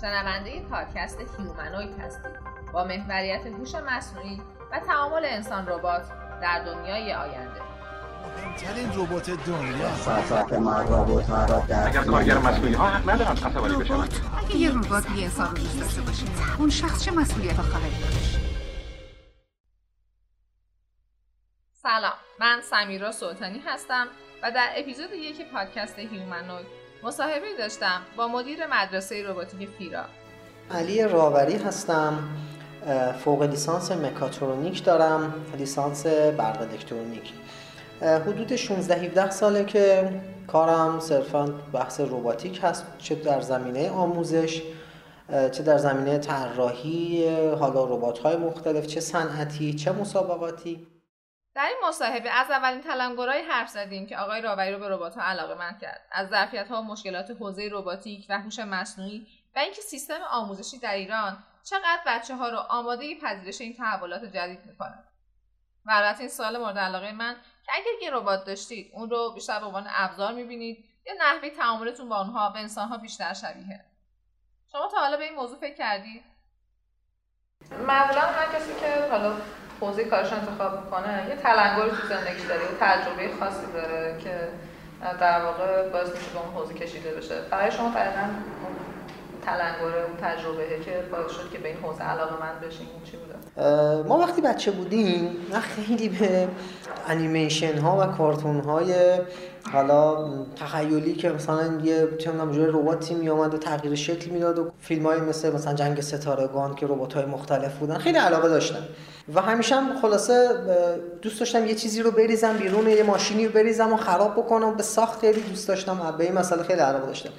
شنونده پادکست هیومنوید هستید با محوریت هوش مصنوعی و تعامل انسان ربات در دنیای آینده. مهمترین ربات دنیا فقط ربات‌ها را در اگر کارگر مسئولی ها حق ندارن عصبانی بشن. اگه یه ربات بی انسان دوست داشته باشه اون شخص چه مسئولیت خواهد داشت؟ سلام، من سمیرا سلطانی هستم و در اپیزود 1 پادکست هیومنوید مصاحبه داشتم با مدیر مدرسه رباتیک فیرا. علی راوری هستم، فوق لیسانس مکاترونیک دارم، لیسانس برق الکترونیک. حدود 16-17 ساله که کارم صرفاً بحث رباتیک هست، چه در زمینه آموزش، چه در زمینه طراحی حالا ربات‌های مختلف، چه صنعتی، چه مسابقاتی. در این مصاحبه از اولین تلنگرهای حرف زدیم که آقای راوری رو به ربات‌ها علاقه‌مند کرد، از ظرفیت‌ها و مشکلات حوزه رباتیک و هوش مصنوعی و اینکه سیستم آموزشی در ایران چقدر بچه‌ها رو آماده پذیرش این تحولات جدید می‌کنه. و البته این سوال مورد علاقه من که اگر یه ربات داشتید اون رو بیشتر به عنوان ابزار می‌بینید یا نحوه تعاملتون با اونها به انسان‌ها بیشتر شبیه؟ شما تا حالا به این موضوع فکر کردید؟ معمولاً هر کسی که حالا حوزه کارش انتخاب میکنه یه تلنگری تو زندگیش داره، یه تجربه خاصی داره که در واقع باعث میشه به اون حوزه کشیده بشه. برای شما تقریباً تلنگره اون تجربهه که باعث شد که به این حوزه علاقه‌مند بشین، چی بوده؟ ما وقتی بچه بودیم من خیلی به انیمیشن ها و کارتون های حالا تخیلی که مثلا یه جور رباتی می اومد و تغییر شکل میداد و فیلم های مثلا جنگ ستارگان که ربات های مختلف بودن خیلی علاقه داشتم و همیشه هم خلاصه دوست داشتم یه چیزی رو بریزم بیرون، یه ماشینی رو بریزم و خراب بکنم. به ساخت خیلی دوست داشتم، به این مسئله خیلی علاقه داشتم.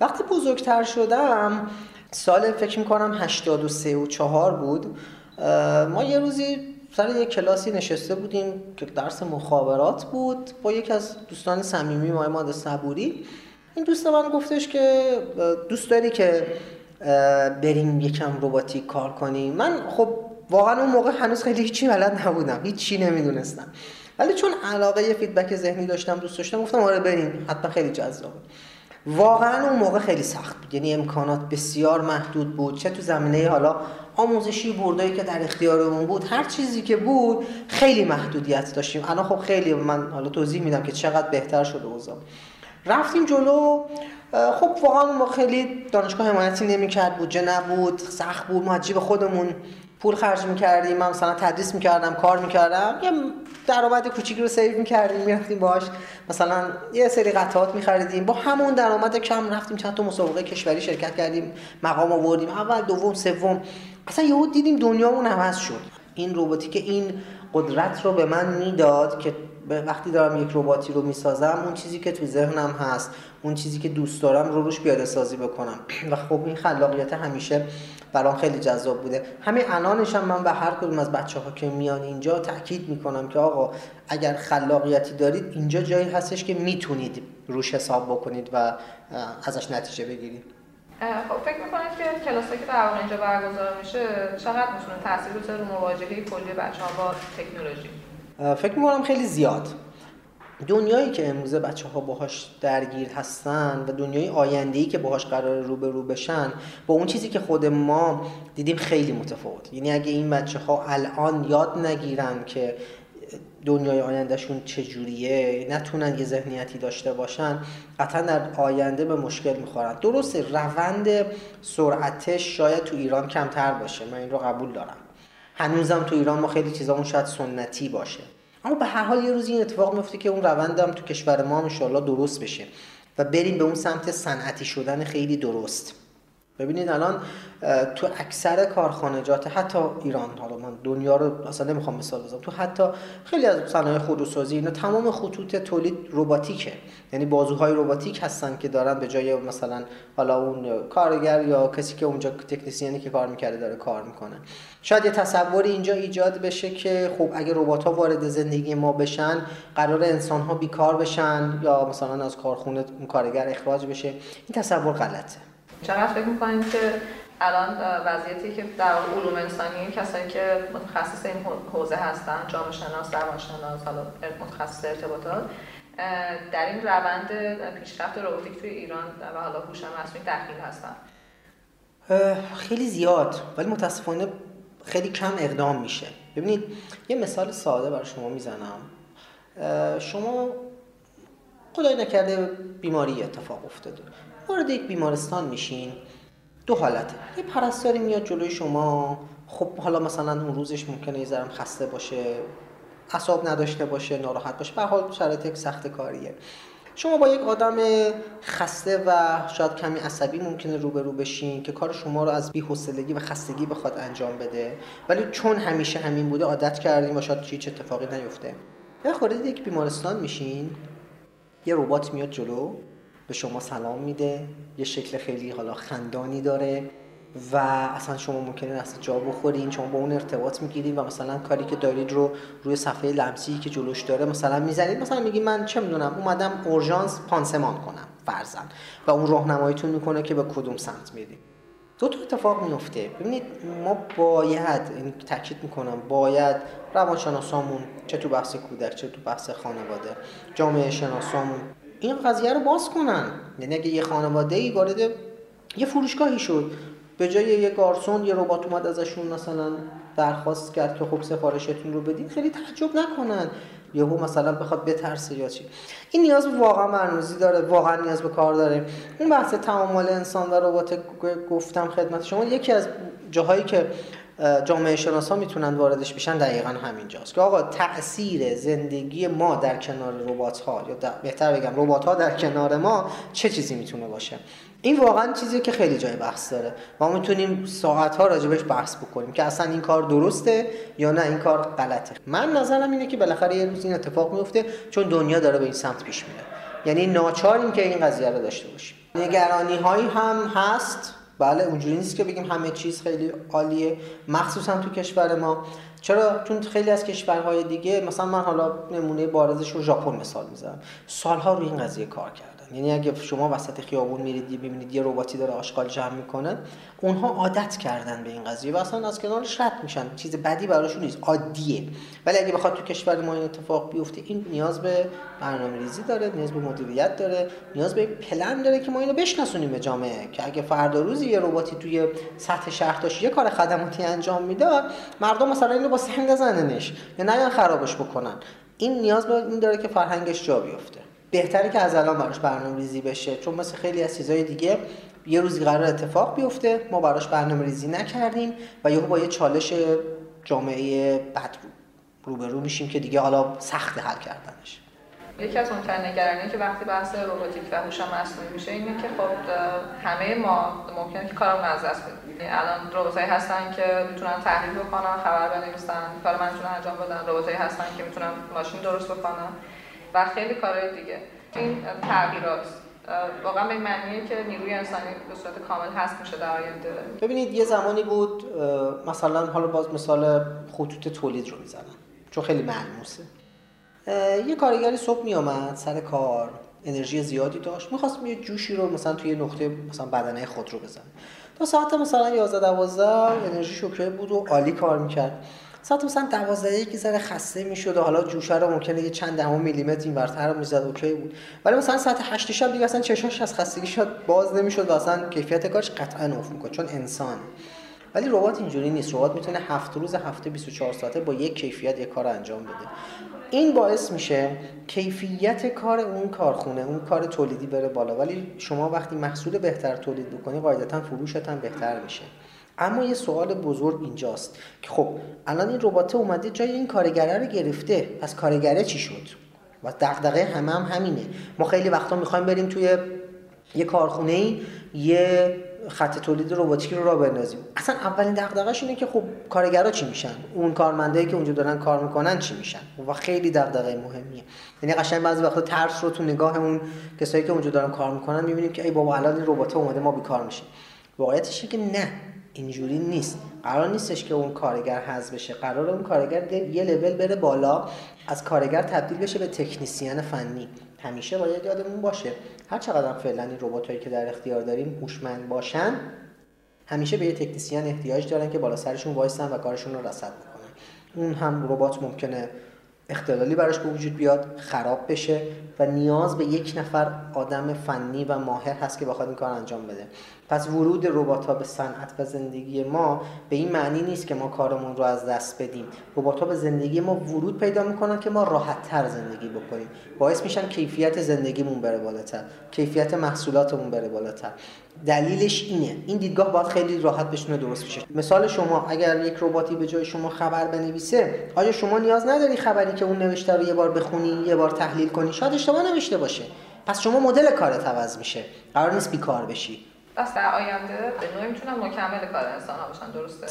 وقتی بزرگتر شدم، سال فکر می‌کنم 83 و 4 بود، ما یه روزی سر یه کلاسی نشسته بودیم که درس مخابرات بود با یکی از دوستان صمیمی ما، عماد صبوری. این دوست من گفتش که دوست داری که بریم یکم رباتیک کار کنیم. من خب واقعا اون موقع هنوز خیلی هیچی بلد نبودم، هیچی نمیدونستم، ولی چون علاقه یه فیدبک ذهنی داشتم، دوست داشتم، گفتم آره بریم، حتما خیلی جذابه. واقعا اون موقع خیلی سخت بود، یعنی امکانات بسیار محدود بود، چه تو زمینه حالا آموزشی، بردایی که در اختیارمون بود، هر چیزی که بود خیلی محدودیت داشتیم. الان خب خیلی من حالا توضیح میدم که چقدر بهتر شده اوضاع. رفتیم جلو، خب واقعا ما خیلی دانشگاه حمایتی نمی‌کرد، بودجه نبود، سخت بود، ما از جیب خودمون پول خرج می‌کردیم. من مثلا تدریس می‌کردم، کار می‌کردم، یه درآمد کوچیکی رو سیو می‌کردیم، می‌رفتیم باهاش مثلا یه سری قطعات می‌خریدیم، با همون درآمد کم رفتیم چند تا مسابقه کشوری شرکت کردیم، مقام آوردیم، اول، دوم، سوم. اصلا یهو دیدیم دنیامون عوض شد. این رباتیک این قدرت رو به من میداد که وقتی دارم یک رباتی رو میسازم، اون چیزی که تو ذهنم هست، اون چیزی که دوست دارم رو روش پیاده سازی بکنم. و خب این خلاقیت همیشه برام خیلی جذاب بوده. همین الانش هم من به هر کدوم از بچه‌ها که میان اینجا تاکید میکنم که آقا اگر خلاقیتی دارید اینجا جایی هستش که میتونید روش حساب بکنید و ازش نتیجه بگیرید. خب فکر میکنید که کلاسایی که در واقع اینجا برگزار میشه چقدر میتونه تاثیر بذاره رو مواجهه کلی بچه‌ها با تکنولوژی؟ فکر می‌کنم خیلی زیاد. دنیایی که امروزه بچه‌ها باهاش درگیر هستن و دنیای آینده‌ای که باهاش قراره روبرو بشن، با اون چیزی که خود ما دیدیم خیلی متفاوت. یعنی اگه این بچه‌ها الان یاد نگیرن که دنیای آیندهشون چجوریه، نتونن یه ذهنیتی داشته باشن، قطعا در آینده به مشکل میخورن. درسته روند سرعتش شاید تو ایران کمتر باشه، من این رو قبول دارم، هنوزم تو ایران ما خیلی چیزامون شاید سنتی باشه، اما به هر حال یه روزی این اتفاق میفته که اون روندم تو کشور ما ان شاءالله درست بشه و بریم به اون سمت صنعتی شدن خیلی درست. ببینید الان تو اکثر کارخانجات حتی ایران، حالا من دنیا رو اصلا نمیخوام مثال بزنم، تو حتی خیلی از صنایع خودروسازی اینا تمام خطوط تولید رباتیکه، یعنی بازوهای رباتیک هستن که دارن به جای مثلا حالا اون کارگر یا کسی که اونجا تکنسینی که کار میکرده داره کار میکنه. شاید یه تصوری اینجا ایجاد بشه که خب اگه ربات‌ها وارد زندگی ما بشن قرار انسان‌ها بیکار بشن یا مثلا از کارخونه اون کارگر اخراج بشه. این تصور غلطه. چقدر فکر میکنید که الان وضعیتی که در علوم انسانی کسایی که متخصص این حوزه هستن، جامعه شناس، روانشناس، حالا متخصص ارتباطات، در این روند پیشرفت رباتیک توی ایران و حالا هوش مصنوعی دخیل هستن؟ خیلی زیاد، ولی متاسفانه خیلی کم اقدام میشه. ببینید یه مثال ساده برای شما میزنم. شما خدای نکرده بیماری اتفاق افتاده، وارد یک بیمارستان میشین. دو حالته، یه پرستاری میاد جلوی شما، خب حالا مثلا اون روزش ممکنه یه ذره خسته باشه، اعصاب نداشته باشه، ناراحت باشه، به هر حال شرایط یک سخت کاریه. شما با یک آدم خسته و شاید کمی عصبی ممکنه روبرو بشین که کار شما رو از بی‌حوصلگی و خستگی بخواد انجام بده، ولی چون همیشه همین بوده عادت کردیم و شاید هیچ اتفاقی نیفته. وارد یک بیمارستان میشین، یه ربات میاد جلو، به شما سلام میده، یه شکل خیلی حالا خندانی داره و اصلا شما ممکنه اصلا جا بخورین، شما با اون ارتباط میگیرید و مثلا کاری که دارید رو روی صفحه لمسی که جلوش داره مثلا میزنید، مثلا میگی من چه میدونم اومدم اورژانس پانسمان کنم فرضاً، و اون راهنماییتون میکنه که به کدوم سمت میرید. دو تا اتفاق میفته. ببینید ما باید، این تاکید میکنم، باید روانشناسامون، چه تو بحث کودک چه تو بحث خانواده، جامعه شناسامون این قضیه رو باز کنن. یعنی اگه یه خانواده‌ای وارد یه فروشگاهی شد، به جای یه گارسون یه ربات اومد ازشون مثلا درخواست کرد که خب سفارشتون رو بدین، خیلی تعجب نکنن، یهو مثلا بخواد بترسه یا چی. این نیاز واقعا مرموزی داره، واقعا نیاز به کار داره. اون بحث تعامل انسان و ربات گفتم خدمت شما، یکی از جاهایی که جامعه شناسا میتونن واردش بشن دقیقاً همینجاست که آقا تأثیر زندگی ما در کنار ربات ها، یا بهتر بگم ربات ها در کنار ما، چه چیزی میتونه باشه. این واقعاً چیزیه که خیلی جای بحث داره. ما میتونیم ساعت ها راجع بهش بحث بکنیم که اصلا این کار درسته یا نه این کار غلطه. من نظرم اینه که بالاخره یه روز این اتفاق میفته، چون دنیا داره به این سمت پیش میره، یعنی ناچاریم که این قضیه رو داشته باشیم. نگرانی‌هایی هم هست، بله، اونجوری نیست که بگیم همه چیز خیلی عالیه، مخصوصا تو کشور ما. چرا؟ چون خیلی از کشورهای دیگه، مثلا من حالا نمونه بارزش رو ژاپن مثال میزنم، سالها روی این قضیه کار کردن. یعنی اگه شما وسط خیابون میرید ببینید یه رباتی داره آشغال جمع میکنه، اونها عادت کردن به این قضیه و اصلا از کنارش رد میشن، چیز بدی براشون نیست، عادیه. ولی اگه بخواد تو کشور ما این اتفاق بیفته، این نیاز به برنامه‌ریزی داره، نیاز به مدیریت داره، نیاز به پلن داره که ما اینو بشناسونیم به جامعه که اگه فردا روز یه رباتی توی سطح شهر داشت یه کار خدماتی انجام میداد، مردم مثلا با سنگ زندنش یا نه خرابش بکنن. این نیاز به این داره که فرهنگش جا بیفته. بهتره که از الان براش برنامه‌ریزی بشه، چون مثل خیلی از چیزهای دیگه یه روزی قرار اتفاق بیفته، ما براش برنامه‌ریزی نکردیم و یهو با یه چالش جامعه بد روبرو میشیم که دیگه حالا سخت حل کردنش. یکی از مهم‌ترین نگرانی‌هایی که وقتی بحث رباتیک و هوش مصنوعی میشه اینه که خب همه ما ممکنه که کارمون از دست بدیم. الان رباتایی هستن که میتونن تحلیل بکنن، خبر بنویسن، کار من میتونن انجام بدن، رباتایی هستن که میتونن ماشین درست بکنن و خیلی کارهای دیگه. این تغییرات واقعا به معنیه که نیروی انسانی به صورت کامل هست میشه در آینده. ببینید یه زمانی بود مثلا، حالا باز مثال خطوط تولید رو میزنم چون خیلی ملموسه، یه کارگری صبح می اومد سر کار، انرژی زیادی داشت، می‌خواست یه جوشی رو مثلا توی نقطه مثلا بدنه خود رو بزنه. تا ساعت مثلا 11 12 انرژیش اوکی بود و عالی کار می‌کرد. ساعت مثلا 12 یکی ذره خسته می‌شد و حالا جوشه رو ممکنه یه چند دهم میلیمتر اینورتر می‌زد، اوکی بود. ولی مثلا ساعت 8 شب دیگه اصلا چشاش از خستگی شد باز نمی‌شد و اصلا کیفیت کارش قطعاً افت می‌کنه چون انسانه. ولی ربات اینجوری نیست. ربات میتونه 7 روز هفته 24 ساعته با یک کیفیت یک کار انجام بده. این باعث میشه کیفیت کار اون کارخونه، اون کار تولیدی بره بالا، ولی شما وقتی محصول بهتر تولید بکنی قاعدتاً فروشت هم بهتر میشه. اما یه سوال بزرگ اینجاست که خب الان این ربات اومده جای این کارگره رو گرفته، پس کارگره چی شد؟ و دغدغه همه هم همینه. ما خیلی وقتا میخوایم بریم توی یه کارخونه‌ای یه خط تولید رباتیکی رو راه بندازیم، اصلا اولین دغدغه‌ش اینه که خب کارگرا چی میشن، اون کارمندایی که اونجا دارن کار میکنن چی میشن، و خیلی دغدغه مهمیه. یعنی قشنگ بعضی وقتا ترس رو تو نگاه اون کسایی که اونجا دارن کار میکنن میبینیم که ای بابا الان این ربات اومده ما بیکار میشیم. واقعیتش اینه که نه، اینجوری نیست. قرار نیستش که اون کارگر حذف بشه، قراره اون کارگر یه لول بره بالا، از کارگر تبدیل بشه به تکنسین فنی. همیشه باید یادمون باشه هر چقدر فعلا این رباتایی که در اختیار داریم هوشمند باشن، همیشه به یه تکنسین احتیاج دارن که بالا سرشون وایسن و کارشون رو رصد بکنن. اون هم ربات ممکنه اختلالی براش به وجود بیاد، خراب بشه و نیاز به یک نفر آدم فنی و ماهر هست که بخواد این کار انجام بده. پس ورود ربات‌ها به صنعت و زندگی ما به این معنی نیست که ما کارمون رو از دست بدیم. ربات‌ها به زندگی ما ورود پیدا میکنن که ما راحت‌تر زندگی بکنیم. باعث میشن کیفیت زندگیمون بره بالاتر، کیفیت محصولاتمون بره بالاتر. دلیلش اینه. این دیدگاه باید خیلی راحت بشونه درست بشه. مثال شما اگر یک رباتی به جای شما خبر بنویسه، آیا شما نیاز نداری خبری که اون نوشته رو یه بار بخونی، یه بار تحلیل کنی، شاید اشتباه نوشته باشه. پس شما مدل کارت عوض میشه. قرار نیست بیکار بشی. پس در آینده به نوعی میتونن مکمل کار انسان‌ها باشن، درسته؟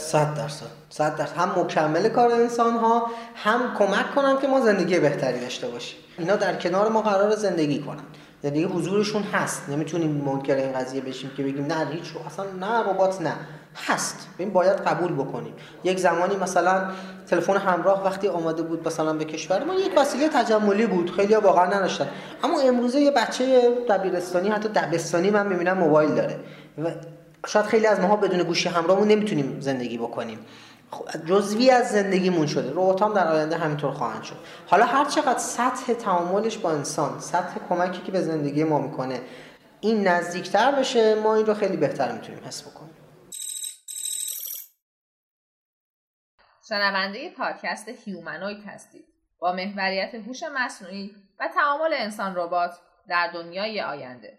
100% هم مکمل کار انسان‌ها، هم کمک کنن که ما زندگی بهتری داشته باشیم. اینا در کنار ما قرار زندگی کنن. یعنی حضورشون هست. نمیتونیم منکر این قضیه بشیم که بگیم نه هیچ اصلا نه ربات نه. هست. ببین باید قبول بکنیم. یک زمانی مثلا تلفن همراه وقتی آمده بود مثلا به کشور ما یک وسیله تجملی بود، خیلی واقعا نداشتن. اما امروزه یه بچه دبیرستانی حتی دبستانی من میبینم موبایل داره و شاید خیلی از ماها بدون گوشی همراهمون نمیتونیم زندگی بکنیم. جزوی از زندگیمون شده. ربات‌ها هم در آینده همینطور خواهند شد. حالا هر چقدر سطح تعاملش با انسان، سطح کمکی که به زندگی ما میکنه این نزدیکتر بشه، ما این رو خیلی بهتر میتونیم حس بکنیم. شنونده پادکست هیومنوید هستید با محوریت هوش مصنوعی و تعامل انسان ربات در دنیای آینده.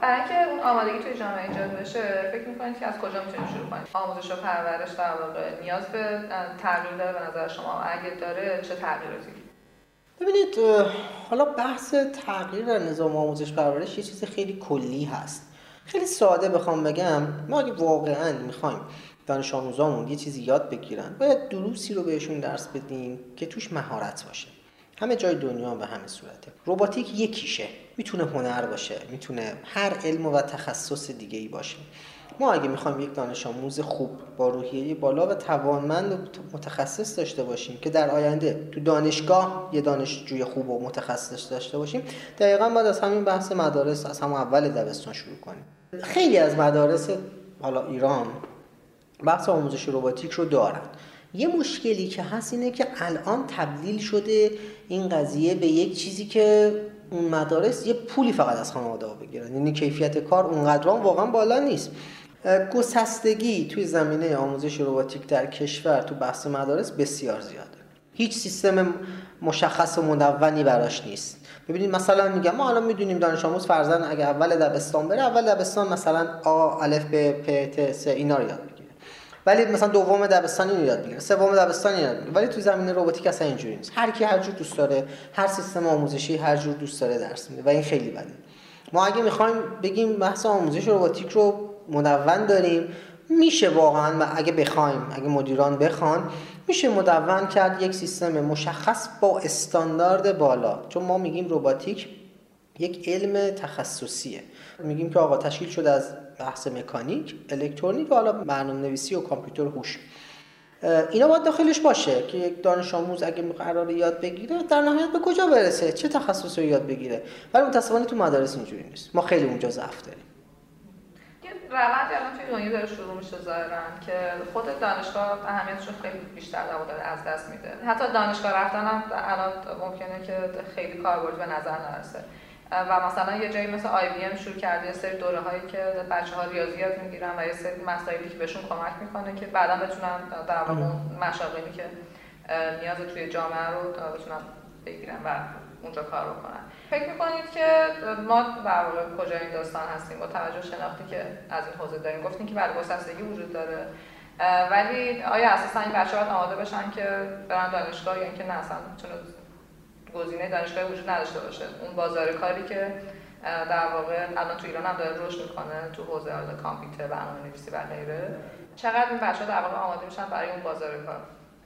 برای اینکه اون آمادگی توی جامعه ایجاد بشه، فکر می‌کنید که از کجا می‌تونیم شروع کنیم؟ آموزش و پرورش در واقع نیاز به تغییر داره به نظر شما؟ اگه داره چه تغییراتی؟ ببینید حالا بحث تغییر در نظام آموزش پرورش یه چیز خیلی کلی هست. خیلی ساده بخوام بگم، ما اگه واقعاً می‌خوایم دانش آموزامون یه چیزی یاد بگیرن، باید دروسی رو بهشون درس بدیم که توش مهارت باشه. همه جای دنیا به همه صورته. رباتیک یکیشه. میتونه هنر باشه، میتونه هر علم و تخصص دیگه‌ای باشه. ما اگه میخوایم یک دانش آموز خوب با روحیه بالا و توانمند و متخصص داشته باشیم که در آینده تو دانشگاه یه دانشجوی خوب و متخصص داشته باشیم، دقیقاً باید از همین بحث مدارس از همون اول دبستان شروع کنیم. خیلی از مدارس حالا ایران بحث آموزش رباتیک رو دارن. یه مشکلی که هست اینه که الان تبدیل شده این قضیه به یک چیزی که اون مدارس یه پولی فقط از خانواده‌ها بگیرن، یعنی کیفیت کار اونقدر هم واقعا بالا نیست. گسستگی توی زمینه آموزش رباتیک در کشور تو بحث مدارس بسیار زیاده. هیچ سیستم مشخص و مدونی براش نیست. ببینید مثلا میگم ما الان میدونیم دانش آموز فرضاً اگه اول دبستان بره، اول دبستان مثلا آ الف ب پ ت س اینا رو یاد میگیره، ولی مثلا دوم دبستان اینو یاد میگیره، سوم دبستان اینو یاد میگیره. ولی تو زمینه رباتیک اصلا اینجوری نیست. هر کی هر جور دوست داره، هر سیستم آموزشی هر جور دوست داره درس میده و این خیلی بده. ما اگه میخوایم بگیم بحث آموزش رباتیک رو مدون داریم، میشه واقعا اگه بخوایم، اگه مدیران بخوان، میشه مدون کرد یک سیستم مشخص با استاندارد بالا. چون ما میگیم رباتیک یک علم تخصصیه. میگیم که آقا تشکیل شده از بحث مکانیک، الکترونیک و حالا برنامه‌نویسی و کامپیوتر هوش. اینا باید داخلش باشه که یک دانش آموز اگه قراره یاد بگیره در نهایت به کجا برسه، چه تخصصی رو یاد بگیره. ولی متأسفانه تو مدارس اینجوری نیست. ما خیلی اونجا ضعف داریم. روند الان توی دنیا داره شروع میشه ظاهراً که خود دانشگاه اهمیتش رو خیلی بیشتر داره از دست میده. حتی دانشگاه رفتن هم الان ممکنه که خیلی کاربردی به نظر نرسه. و مثلا یه جایی مثل IBM شروع کرده یه سری دوره هایی که بچه‌ها ریاضیات میگیرن و یه سری مسائلی که بهشون کمک میکنه که بعدا بتونن در واقع مشاغلی که نیاز توی جامعه رو بتونن بگیرن و اونجا کار بکنن. فکر میکنید که ما در واقع کجای این داستان هستیم با توجه شناختی که از این حوزه داریم؟ گفتیم که برای گسستگی وجود داره، ولی آیا اساسا این بچه‌ها باید آماده بشن که برن دانشگاه یا اینکه نه اصلا گزینه دانشگاه وجود نداشته باشه؟ اون بازار کاری که در واقع الان تو ایران هم داره رشد میکنه تو حوزه کامپیوتر، برنامه‌نویسی و غیره، چقدر این بچه‌ها در واقع آماده میشن برای اون بازار کار؟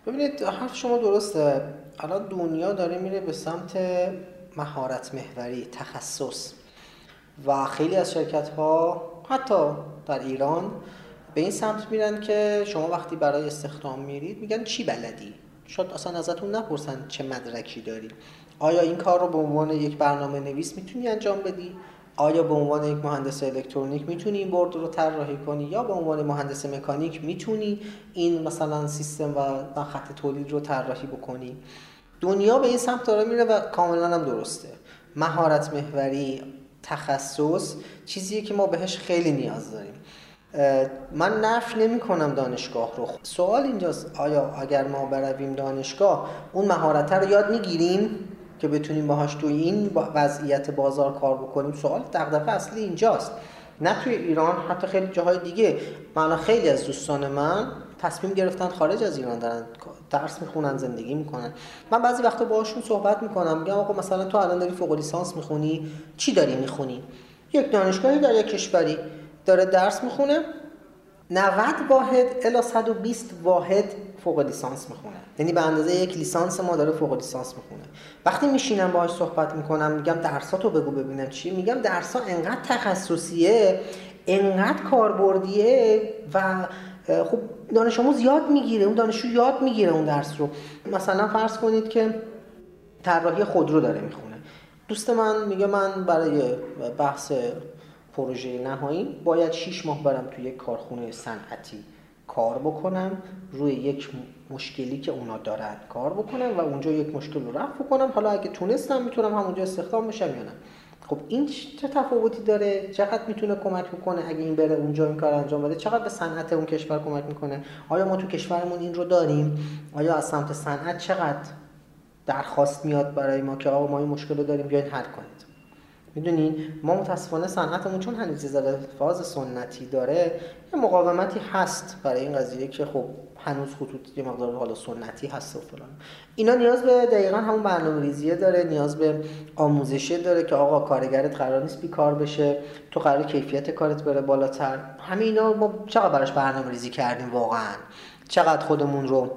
ببینید حرف شما درسته. الان دنیا داره میره به سمت مهارت محوری، تخصص، و خیلی از شرکت ها حتی در ایران به این سمت میرن که شما وقتی برای استخدام میرید میگن چی بلدی؟ شاید اصلا ازتون نپرسن چه مدرکی داری. آیا این کار رو به عنوان یک برنامه نویس میتونی انجام بدی؟ آیا به عنوان یک مهندس الکترونیک میتونی این بورد رو طراحی کنی؟ یا به عنوان مهندس مکانیک میتونی این مثلا سیستم و خط تولید رو طراحی بکنی؟ دنیا به این سمت داره میره و کاملا هم درسته. مهارت محوری، تخصص، چیزیه که ما بهش خیلی نیاز داریم. من نفی نمی‌کنم دانشگاه رو. سوال اینجاست آیا اگر ما برویم دانشگاه اون مهارت رو یاد می‌گیریم که بتونیم باهاش توی این وضعیت بازار کار بکنیم؟ سوال دغدغه اصلی اینجاست، نه توی ایران، حتی خیلی جاهای دیگه. من خیلی از دوستان من تصمیم گرفتن خارج از ایران دارن درس میخونن، زندگی میکنن. من بعضی وقتا باهاشون صحبت میکنم، میگم آقا مثلا تو الان داری فوق لیسانس میخونی، چی داری میخونی؟ یک دانشگاهی در یک کشوری داره درس میخونه، 90 واحد الی 120 واحد فوق لیسانس میخونه، یعنی به اندازه یک لیسانس ما داره فوق لیسانس میخونه. وقتی میشینم باهاش صحبت میکنم، میگم درساتو بگو ببینم چی، میگم درسا انقدر تخصصیه، انقدر کاربردیه و خب دانش آموز یاد میگیره، اون دانشجو یاد میگیره اون درس رو. مثلا فرض کنید که طراحی خودرو داره میخونه، دوست من میگه من برای بحث پروژه نهایی باید 6 ماه برم توی یک کارخونه صنعتی کار بکنم، روی یک مشکلی که اونا دارن کار بکنم و اونجا یک مشکل رو رفع بکنم، حالا اگه تونستم میتونم همونجا استخدام بشم یا نه. خب این چه تفاوتی داره؟ چقدر میتونه کمک بکنه اگه این بره اونجا این کار انجام بده؟ چقدر به صنعت اون کشور کمک میکنه؟ آیا ما تو کشورمون این رو داریم؟ آیا از سمت صنعت چقدر درخواست میاد برای ما که آقا ما این مشکل رو داریم بیاین حل کنید؟ میدونین ما متاسفانه صنعتمون چون هنوز زیر فاز سنتی داره، یه مقاومتی هست برای این قضیه که خب هنوز خطوط یه مقدار حالا سنتی هست و فلان. اینا نیاز به دقیقاً همون برنامه‌ریزیه داره، نیاز به آموزشه داره که آقا کارگرت قرار نیست بیکار بشه، تو قرار کیفیت کارت بره بالاتر. همه اینا ما چقدر براش برنامه‌ریزی کردیم، واقعاً چقدر خودمون رو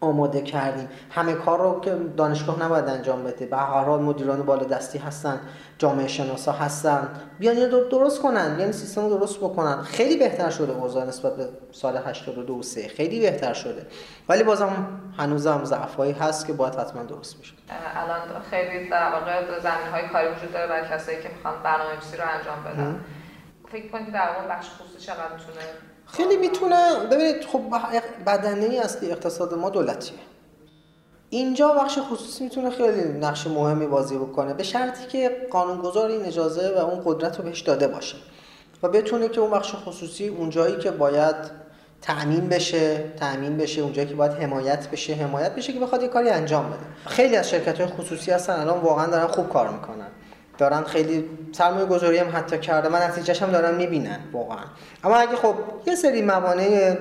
آماده کردیم. همه کار رو که دانشگاه نباید انجام بده، بهرحال مدیران بالادستی هستن، جامعه شناسا هستن، بیان اینو درست کنن، یعنی سیستم رو درست بکنن. خیلی بهتر شده اوضاع نسبت به سال 82 و 3، خیلی بهتر شده، ولی بازم هنوزم ضعفایی هست که باید حتما درست بشه. الان خیلی در واقع زمینهای کاری وجود داره برای کسایی که میخوان برنامه‌نویسی رو انجام بدن. فکر کنید در واقع بخش خصوصی چقدر میتونه؟ خیلی میتونه. ببینید خب بدنه اصلی اقتصاد ما دولتیه، اینجا بخش خصوصی میتونه خیلی نقش مهمی بازی بکنه، به شرطی که قانونگذار این اجازه و اون قدرت رو بهش داده باشه و بتونه که اون بخش خصوصی اونجایی که باید تأمین بشه، اونجایی که باید حمایت بشه که بخواد یه کاری انجام بده. خیلی از شرکت‌های خصوصی هستن الان واقعا دارن خوب کار میکنن، دارن خیلی سرمایه‌گذاری هم حتی کرده، من نتیجه‌اش هم دارم می‌بینن واقعا. اما اگه خب یه سری موانع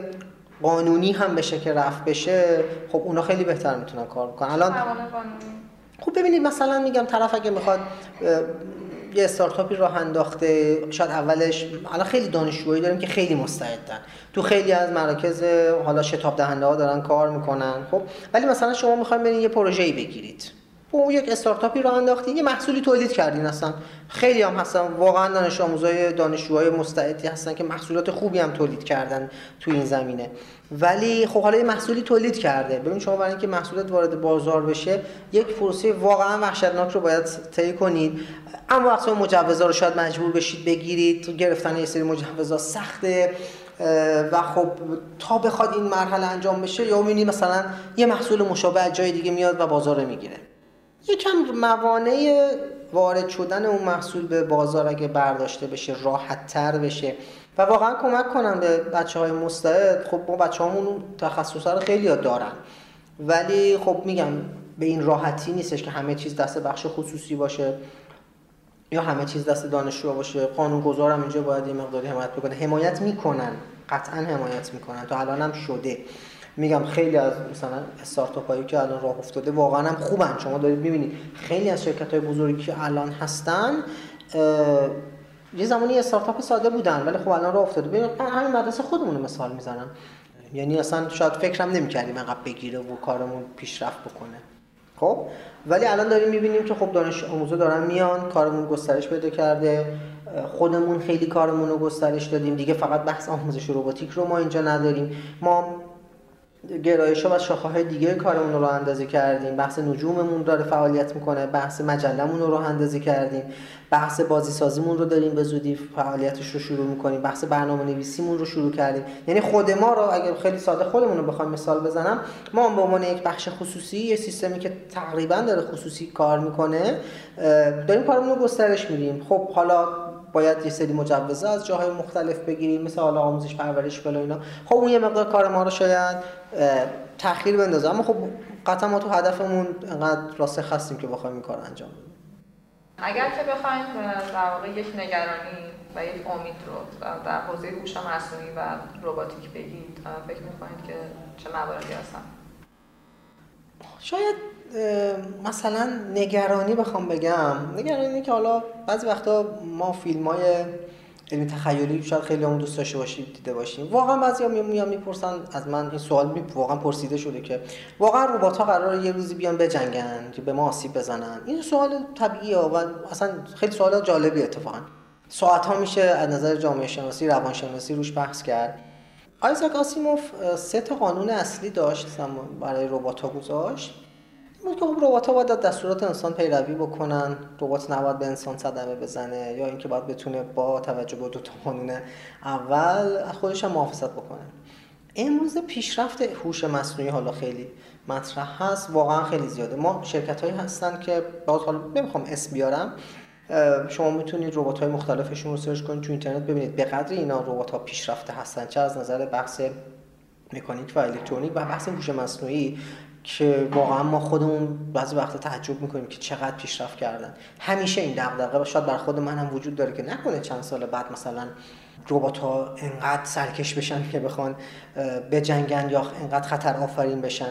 قانونی هم بشه که رفع بشه، خب اونا خیلی بهتر میتونن کار کنن. الان خب ببینید مثلا میگم طرف اگه میخواد یه استارتاپی راه انداخته، شاید اولش، الان خیلی دانشجویی داریم که خیلی مستعدن، تو خیلی از مراکز حالا شتاب دهنده ها دارن کار میکنن. خب ولی مثلا شما می‌خواید برید یه پروژه‌ای بگیرید، اون یک استارتاپی راه انداختین، یه محصولی تولید کردین. اصلا خیلی هم هستن واقعا دانش آموزای دانشجوهای مستعدی هستن که محصولات خوبی هم تولید کردن تو این زمینه، ولی خب حالا یه محصولی تولید کرده. ببین شما برای اینکه محصولات وارد بازار بشه یک پروسه واقعا وحشتناک رو باید طی کنید، اما اصلا مجوزا رو شاید مجبور بشید بگیرید، گرفتن یه سری مجوزا سخته و خب تا بخواد این مرحله انجام بشه یا می‌بینی مثلا یه محصول مشابه از جای دیگه میاد و بازار رو میگیره. یکم موانع وارد شدن اون محصول به بازار اگه برداشته بشه، راحت تر بشه و واقعا کمک کنن به بچه‌های مستعد. خب ما بچه‌هامون تخصصا رو خیلی دارن، ولی خب میگم به این راحتی نیستش که همه چیز دست بخش خصوصی باشه یا همه چیز دست دانشجو باشه. قانونگذار هم اینجا باید یه مقداری حمایت بکنه، حمایت میکنن، قطعا حمایت میکنن، تا الان هم شده. میگم خیلی از مثلا استارتاپایی که الان راه افتاده واقعا هم خوبن، شما دارید میبینید خیلی از شرکت‌های بزرگی که الان هستن یه زمانی استارتاپ ساده بودن ولی خب الان راه افتاده. ببین همین مدرسه خودمون رو مثال میزنم، یعنی اصلا شاید فکرم نمی‌کردیم انقدر بگیره و کارمون پیشرفت بکنه. خب ولی الان داریم می‌بینیم که خب دانش آموزا دارن میان، کارمون گسترش پیدا کرده، خودمون خیلی کارمون رو گسترش دادیم دیگه، فقط بحث آموزش رباتیک رو ما اینجا نداریم، ما گرایش‌ها و شاخه‌های دیگه کارمون رو راه اندازی کردیم، بحث نجوممون داره فعالیت میکنه، بحث مجلمون رو راه اندازی کردیم، بحث بازی سازیمون رو داریم به زودی فعالیتش رو شروع میکنیم، بحث برنامه‌نویسیمون رو شروع کردیم. یعنی خود ما رو اگر خیلی ساده خودمون رو بخوام مثال بزنم، ما به عنوان یک بخش خصوصی، یک سیستمی که تقریباً داره خصوصی کار میکنه، داریم کارمون رو گسترش میدیم. خب حالا باید یه سری مجوزها از جاهای مختلف بگیریم، مثل حالا آموزش پرورش فلان اینا. خب اون یه مقدار کار ما رو شاید تأخیر بندازه، اما خب قطعا ما تو هدفمون انقدر راسخ هستیم که بخوایم این کار انجام بدیم. اگر که بخوایم در واقع یک نگرانی و یک امید رو در حوزه هوش مصنوعی و رباتیک بگید، فکر می‌کنید که چه مواردی هستن؟ شاید مثلا نگرانی بخوام بگم، نگرانی اینه که حالا بعضی وقتا ما فیلم‌های علمی تخیلی شاید خیلی همون دوست داشته باشیم دیده باشیم، واقعا بعضیا میان میپرسن از من این سوال واقعا پرسیده شده که واقعا ربات‌ها قراره یه روزی بیان بجنگن که به ما آسیب بزنن؟ این سوال طبیعیه و اصلا خیلی سوال جالبی اتفاقا ساعت‌ها میشه از نظر جامعه شناسی، روانشناسی روش بحث کرد. آیزاک آسیموف 3 تا قانون اصلی داشت برای ربات‌ها گذاشت. اینکه خب ربات‌ها باید از دستورات انسان پیروی بکنن، ربات نباید به انسان صدمه بزنه، یا اینکه باید بتونه با توجه به 2 تا قانون اول از خودش هم محافظت بکنه. امروز پیشرفت هوش مصنوعی حالا خیلی مطرح هست، واقعا خیلی زیاده. ما شرکت‌هایی هستن که باز حالا نمیخوام اسم بیارم، شما میتونید ربات‌های مختلفشون رو سرچ کنید تو اینترنت ببینید به قدر اینا ربات‌ها پیشرفته هستن، چه از نظر بحث مکانیک و الکترونیک و بحث هوش مصنوعی که واقعا ما خودمون بعضی وقتا تعجب میکنیم که چقدر پیشرفت کردن. همیشه این دغدغه شاید بر خود من هم وجود داره که نکنه چند سال بعد مثلا ربات‌ها اینقدر سرکش بشن که بخوان بجنگن یا اینقدر خطر آفرین بشن.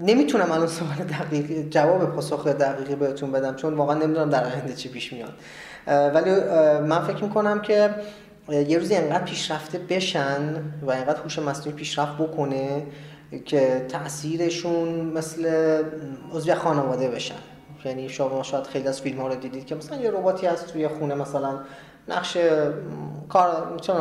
نمیتونم الان سوال دقیق جواب پاسخ دقیقی بهتون بدم چون واقعا نمیدونم در آینده چی پیش میاد، ولی من فکر میکنم که یه روزی اینقدر پیشرفته بشن و اینقدر هوش مصنوعی پیشرفت بکنه که تأثیرشون مثل عضو خانواده بشن. یعنی شما شاید خیلی از فیلم‌ها رو دیدید که مثلا یه رباتی هست توی خونه، مثلا نقش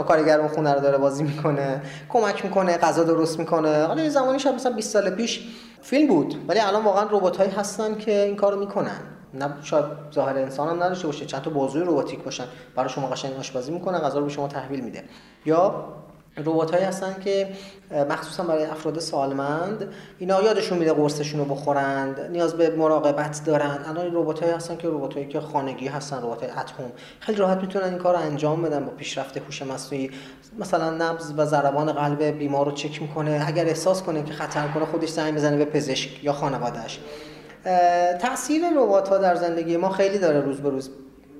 کارگر اون خونه رو داره بازی میکنه، کمک میکنه، غذا درست میکنه. حالا یه زمانی شاید مثلا 20 سال پیش فیلم بود، ولی الان واقعا ربات‌هایی هستن که این کارو میکنن. نه شاید ظاهر انسان هم نداشته باشه، چند تا بازوی رباتیک باشن، برای شما قشنگ آشپزی میکنه، غذا رو به شما تحویل میده. یا ربات‌هایی هستن که مخصوصا برای افراد سالمند اینا یادشون میده قرصشون رو بخورند، نیاز به مراقبت دارن. الان ربات‌هایی هستن که ربات‌هایی که خانگی هستن، ربات‌های اتم، خیلی راحت میتونن این کار رو انجام بدن با پیشرفت هوش مصنوعی. مثلا نبض و ضربان قلب بیمار رو چک میکنه، اگر احساس کنه که خطر کنه خودش زنگ میزنه به پزشک یا خانواده‌اش. تاثیر ربات‌ها در زندگی ما خیلی داره روز به روز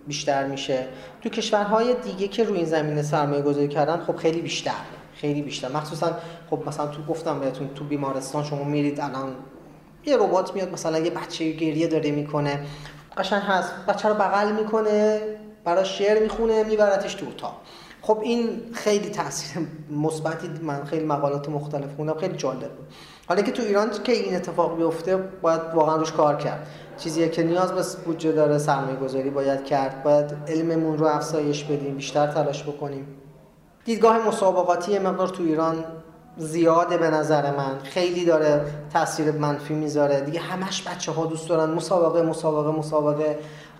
بیشتر میشه. تو کشورهای دیگه که روی این زمینه سرمایه گذاری کردن خب خیلی بیشتر مخصوصا خب مثلا تو گفتم بهتون تو بیمارستان شما میرید الان یه ربات میاد، مثلا یه بچه گریه داره میکنه، قشنگ هست، بچه رو بغل میکنه، براش شعر میخونه، میبرتش تو اتاق. خب این خیلی تاثیر مثبتی، من خیلی مقالات مختلف خوندم، خیلی جالب. حالا که تو ایران که این اتفاق بیفته باید واقعا روش کار کرد، چیزیه که نیاز به بودجه داره، سرمایه‌گذاری باید کرد، باید علممون رو افزایش بدیم، بیشتر تلاش بکنیم. دیدگاه مسابقاتی مقدار تو ایران زیاده به نظر من، خیلی داره تاثیر منفی میذاره دیگه. همش بچه‌ها دوست دارن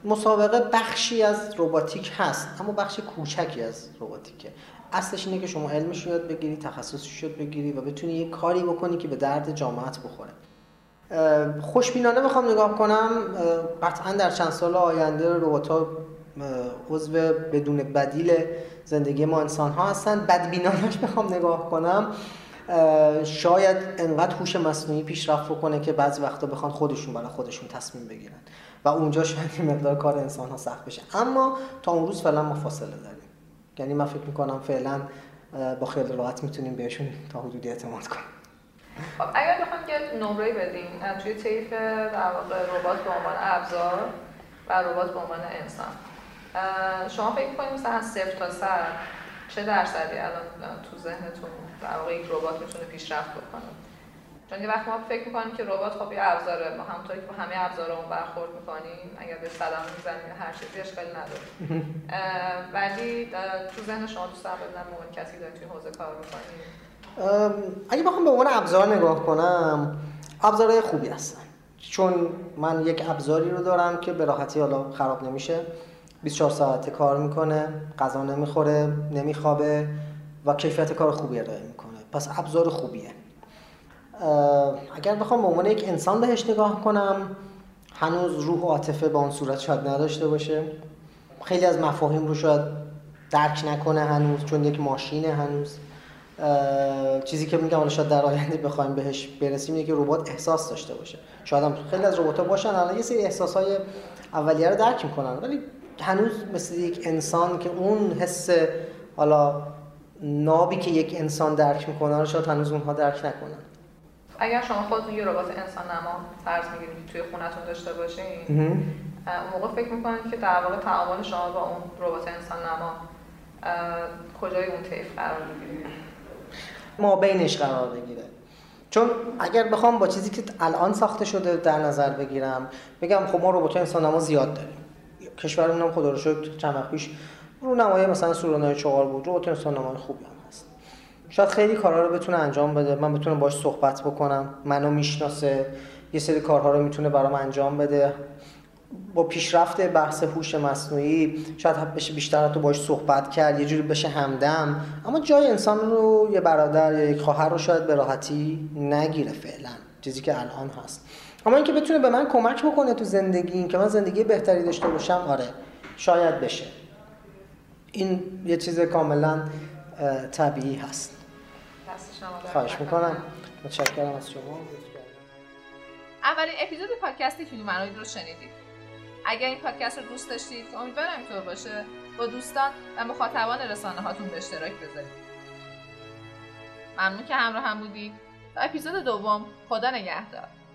مسابقه بخشی از رباتیک هست، اما بخش کوچکی از رباتیکه. اصلش اینه که شما علمش رو یاد بگیری، تخصصش رو بگیری و بتونی یه کاری بکنی که به درد جامعت بخوره. خوشبینانه بخوام نگاه کنم، قطعا در چند سال آینده ربات‌ها عضو بدون بدیل زندگی ما انسان ها هستن. بدبینانش بخوام نگاه کنم، شاید انقدر هوش مصنوعی پیشرفت بکنه که بعضی وقتا بخوان خودشون برای خودشون تصمیم بگیرن و اونجا شاید این مقدار کار انسان ها سخت بشه، اما تا اون روز فعلا ما فاصله داریم. یعنی من فکر میکنم فعلا با خیال راحت میتونیم بهشون تا حدودی اعتماد کنیم. خب اگر بخوام یه نمره‌ای بدیم توی طیف در واقع ربات به عنوان ابزار و ربات به عنوان انسان، شما فکر می‌کنید مثلا از 0 تا 100 چه درصدی الان تو ذهنتون در واقع یک ربات میتونه پیشرفت بکنه؟ چون یه وقت ما فکر میکنیم که ربات خب یه ابزاره، ما همونطوری که با همه ابزارمون برخورد میکنیم، اگر به صدمه میزنیم هر چیزی اشکالی نداره. ولی تو ذهن شما دوستان بدونم اون کسی که داره توی حوزه کار میکنه، اگه بخوام به عنوان ابزار نگاه کنم، ابزارهای خوبی هستن. چون من یک ابزاری رو دارم که به راحتی حالا خراب نمیشه، 24 ساعته کار میکنه، غذا نمیخوره، نمیخوابه و کیفیت کار خوبی ارائه میکنه. پس ابزار خوبیه. اگر بخوام به عنوان یک انسان بهش نگاه کنم، هنوز روح و عاطفه به اون صورت شاید نداشته باشه، خیلی از مفاهیم رو شاید درک نکنه هنوز، چون یک ماشینه هنوز. چیزی که میگم حالا شاید در آینده بخوایم بهش برسیم اینه که ربات احساس داشته باشه. شاید هم خیلی از ربات‌ها باشن الان یه سری احساس‌های اولیه رو درک می‌کنن، ولی هنوز مثل یک انسان که اون حس حالا نابی که یک انسان درک می‌کنه رو شاید هنوز اونها درک نکنن. اگر شما خودتون یه ربات انسان نما فرض می‌گیرید توی خونه‌تون داشته باشین، اون موقع فکر می‌کنید که در واقع تعامل شما با اون ربات انسان نما کجای اون طیف قرار می‌گیره؟ ما بینش قرار بگیره. چون اگر بخوام با چیزی که الان ساخته شده در نظر بگیرم، بگم خب ما ربات‌های انسان‌نما زیاد داریم. کشورمون هم خدا رو شکر چند وقت پیش رونمایی مثلا سورانای چغار بود، ربات انسان‌نمای خوبی هم هست. شاید خیلی کارا رو بتونه انجام بده، من بتونم باهاش صحبت بکنم، منو میشناسه، یه سری کارها رو میتونه برام انجام بده. با پیشرفت بحث هوش مصنوعی شاید بشه بیشتر تو باهاش صحبت کرد، یه جوری بشه همدم، اما جای انسان رو یه برادر یا یک خواهر رو شاید به راحتی نگیره فعلا، چیزی که الان هست. اما اینکه بتونه به من کمک بکنه تو زندگی، این که من زندگی بهتری داشته باشم، آره شاید بشه. این یه چیز کاملا طبیعی هست. خواهش میکنم. متشکرم از شما. اولین اپیزود پادکست هیومنوید رو شنیدید. اگر این پادکست رو دوست داشتید، که امیدوارم اینطور باشه، با دوستان و مخاطبان رسانه هاتون به اشتراک بذارید. ممنون که همراه هم بودید. تا اپیزود دوم، خدا نگهدار.